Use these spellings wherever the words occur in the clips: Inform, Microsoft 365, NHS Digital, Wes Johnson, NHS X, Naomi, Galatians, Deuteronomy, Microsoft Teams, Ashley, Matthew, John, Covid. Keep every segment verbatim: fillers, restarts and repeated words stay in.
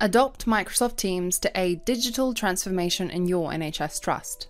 Adopt Microsoft Teams to aid digital transformation in your N H S trust.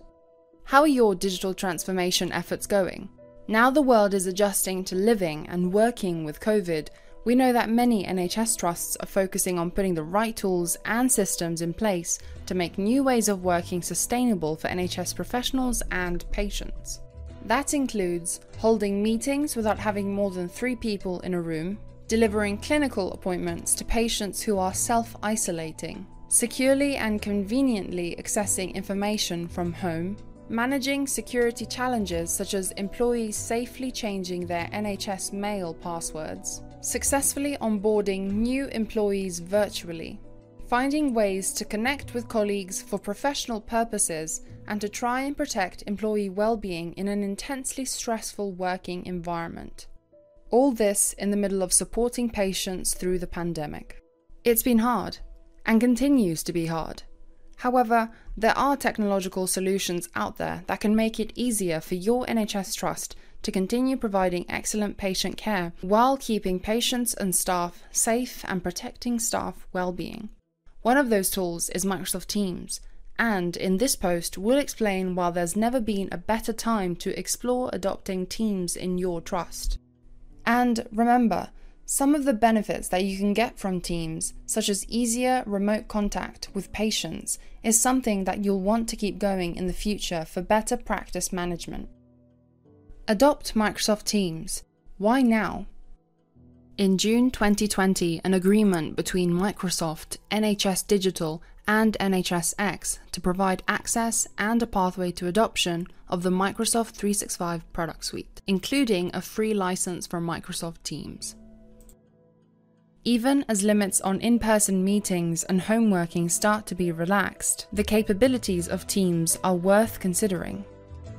How are your digital transformation efforts going? Now the world is adjusting to living and working with COVID, we know that many N H S trusts are focusing on putting the right tools and systems in place to make new ways of working sustainable for N H S professionals and patients. That includes holding meetings without having more than three people in a room, delivering clinical appointments to patients who are self-isolating, securely and conveniently accessing information from home, managing security challenges such as employees safely changing their N H S mail passwords, successfully onboarding new employees virtually, finding ways to connect with colleagues for professional purposes and to try and protect employee well-being in an intensely stressful working environment. All this in the middle of supporting patients through the pandemic. It's been hard and continues to be hard. However, there are technological solutions out there that can make it easier for your N H S trust to continue providing excellent patient care while keeping patients and staff safe and protecting staff well-being. One of those tools is Microsoft Teams, and in this post we'll explain why there's never been a better time to explore adopting Teams in your trust. And remember, some of the benefits that you can get from Teams, such as easier remote contact with patients, is something that you'll want to keep going in the future for better practice management. Adopt Microsoft Teams. Why now? In June twenty twenty, an agreement between Microsoft, N H S Digital, and N H S X to provide access and a pathway to adoption of the Microsoft three sixty-five product suite, including a free license for Microsoft Teams. Even as limits on in-person meetings and home working start to be relaxed, the capabilities of Teams are worth considering.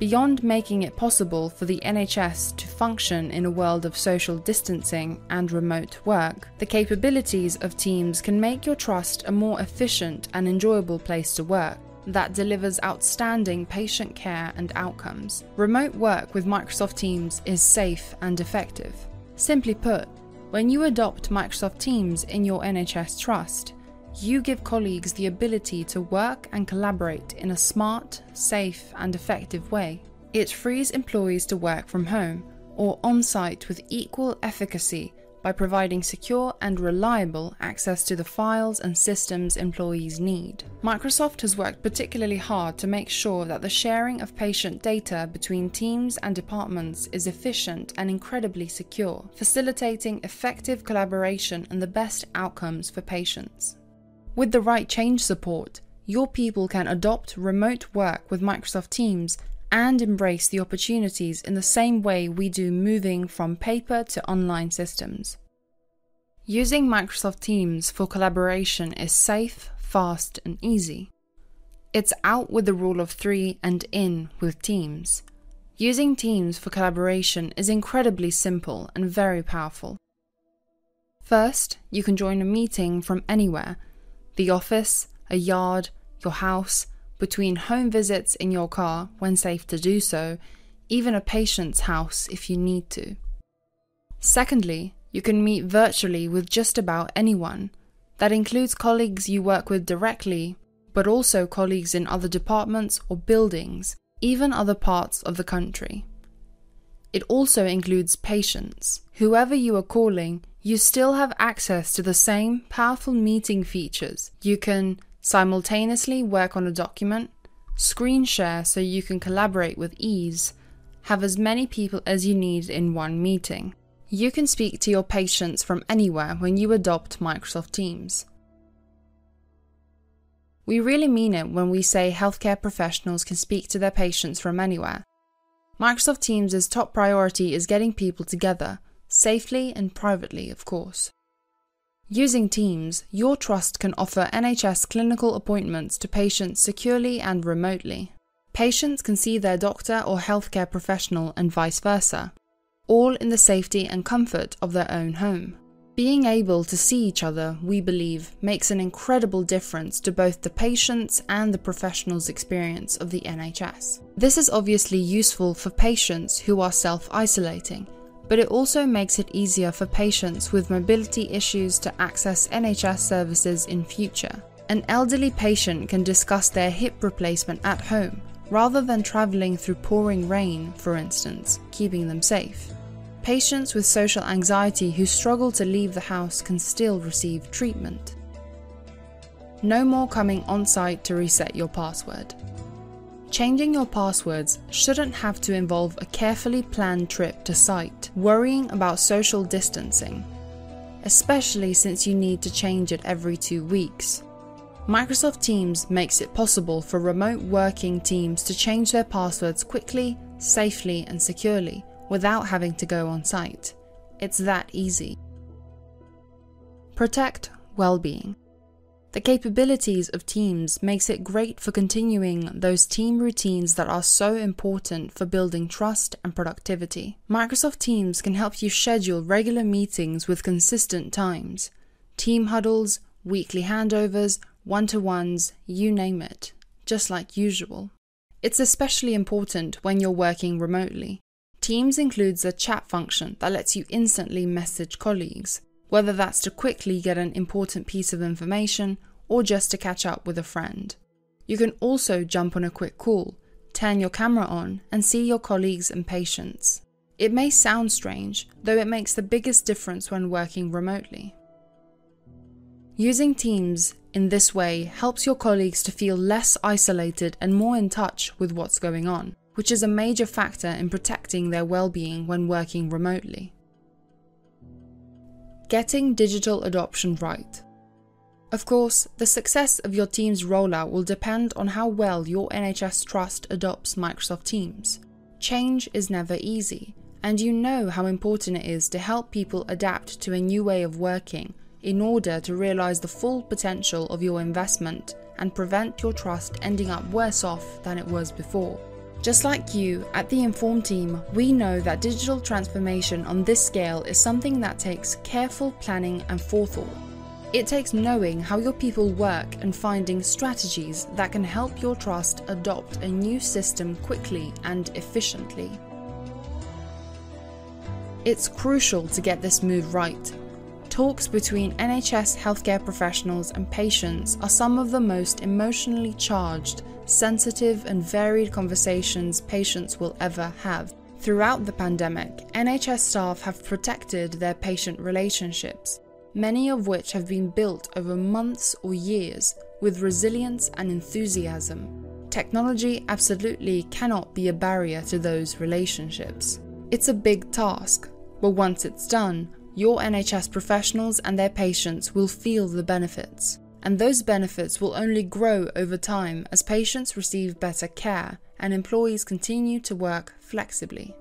Beyond making it possible for the N H S to function in a world of social distancing and remote work, the capabilities of Teams can make your trust a more efficient and enjoyable place to work that delivers outstanding patient care and outcomes. Remote work with Microsoft Teams is safe and effective. Simply put, when you adopt Microsoft Teams in your N H S trust, you give colleagues the ability to work and collaborate in a smart, safe, and effective way. It frees employees to work from home or on-site with equal efficacy by providing secure and reliable access to the files and systems employees need. Microsoft has worked particularly hard to make sure that the sharing of patient data between teams and departments is efficient and incredibly secure, facilitating effective collaboration and the best outcomes for patients. With the right change support, your people can adopt remote work with Microsoft Teams and embrace the opportunities in the same way we do moving from paper to online systems. Using Microsoft Teams for collaboration is safe, fast, and easy. It's out with the rule of three and in with Teams. Using Teams for collaboration is incredibly simple and very powerful. First, you can join a meeting from anywhere: the office, a yard, your house, between home visits in your car when safe to do so, even a patient's house if you need to. Secondly, you can meet virtually with just about anyone. That includes colleagues you work with directly, but also colleagues in other departments or buildings, even other parts of the country. It also includes patients. Whoever you are calling, you still have access to the same powerful meeting features. You can simultaneously work on a document, screen share so you can collaborate with ease, have as many people as you need in one meeting. You can speak to your patients from anywhere when you adopt Microsoft Teams. We really mean it when we say healthcare professionals can speak to their patients from anywhere. Microsoft Teams' top priority is getting people together, safely and privately, of course. Using Teams, your trust can offer N H S clinical appointments to patients securely and remotely. Patients can see their doctor or healthcare professional and vice versa, all in the safety and comfort of their own home. Being able to see each other, we believe, makes an incredible difference to both the patient's and the professional's experience of the N H S. This is obviously useful for patients who are self-isolating, but it also makes it easier for patients with mobility issues to access N H S services in future. An elderly patient can discuss their hip replacement at home, rather than travelling through pouring rain, for instance, keeping them safe. Patients with social anxiety who struggle to leave the house can still receive treatment. No more coming on-site to reset your password. Changing your passwords shouldn't have to involve a carefully planned trip to site, worrying about social distancing, especially since you need to change it every two weeks. Microsoft Teams makes it possible for remote working teams to change their passwords quickly, safely, and securely without having to go on site. It's that easy. Protect well-being. The capabilities of Teams makes it great for continuing those team routines that are so important for building trust and productivity. Microsoft Teams can help you schedule regular meetings with consistent times, team huddles, weekly handovers, one-to-ones, you name it, just like usual. It's especially important when you're working remotely. Teams includes a chat function that lets you instantly message colleagues, whether that's to quickly get an important piece of information or just to catch up with a friend. You can also jump on a quick call, turn your camera on, and see your colleagues and patients. It may sound strange, though it makes the biggest difference when working remotely. Using Teams in this way helps your colleagues to feel less isolated and more in touch with what's going on, which is a major factor in protecting their well-being when working remotely. Getting digital adoption right. Of course, the success of your team's rollout will depend on how well your N H S Trust adopts Microsoft Teams. Change is never easy, and you know how important it is to help people adapt to a new way of working in order to realize the full potential of your investment and prevent your trust ending up worse off than it was before. Just like you, at the Inform team, we know that digital transformation on this scale is something that takes careful planning and forethought. It takes knowing how your people work and finding strategies that can help your trust adopt a new system quickly and efficiently. It's crucial to get this move right. Talks between N H S healthcare professionals and patients are some of the most emotionally charged, sensitive and varied conversations patients will ever have. Throughout the pandemic, N H S staff have protected their patient relationships, many of which have been built over months or years with resilience and enthusiasm. Technology absolutely cannot be a barrier to those relationships. It's a big task, but once it's done, your N H S professionals and their patients will feel the benefits, and those benefits will only grow over time as patients receive better care and employees continue to work flexibly.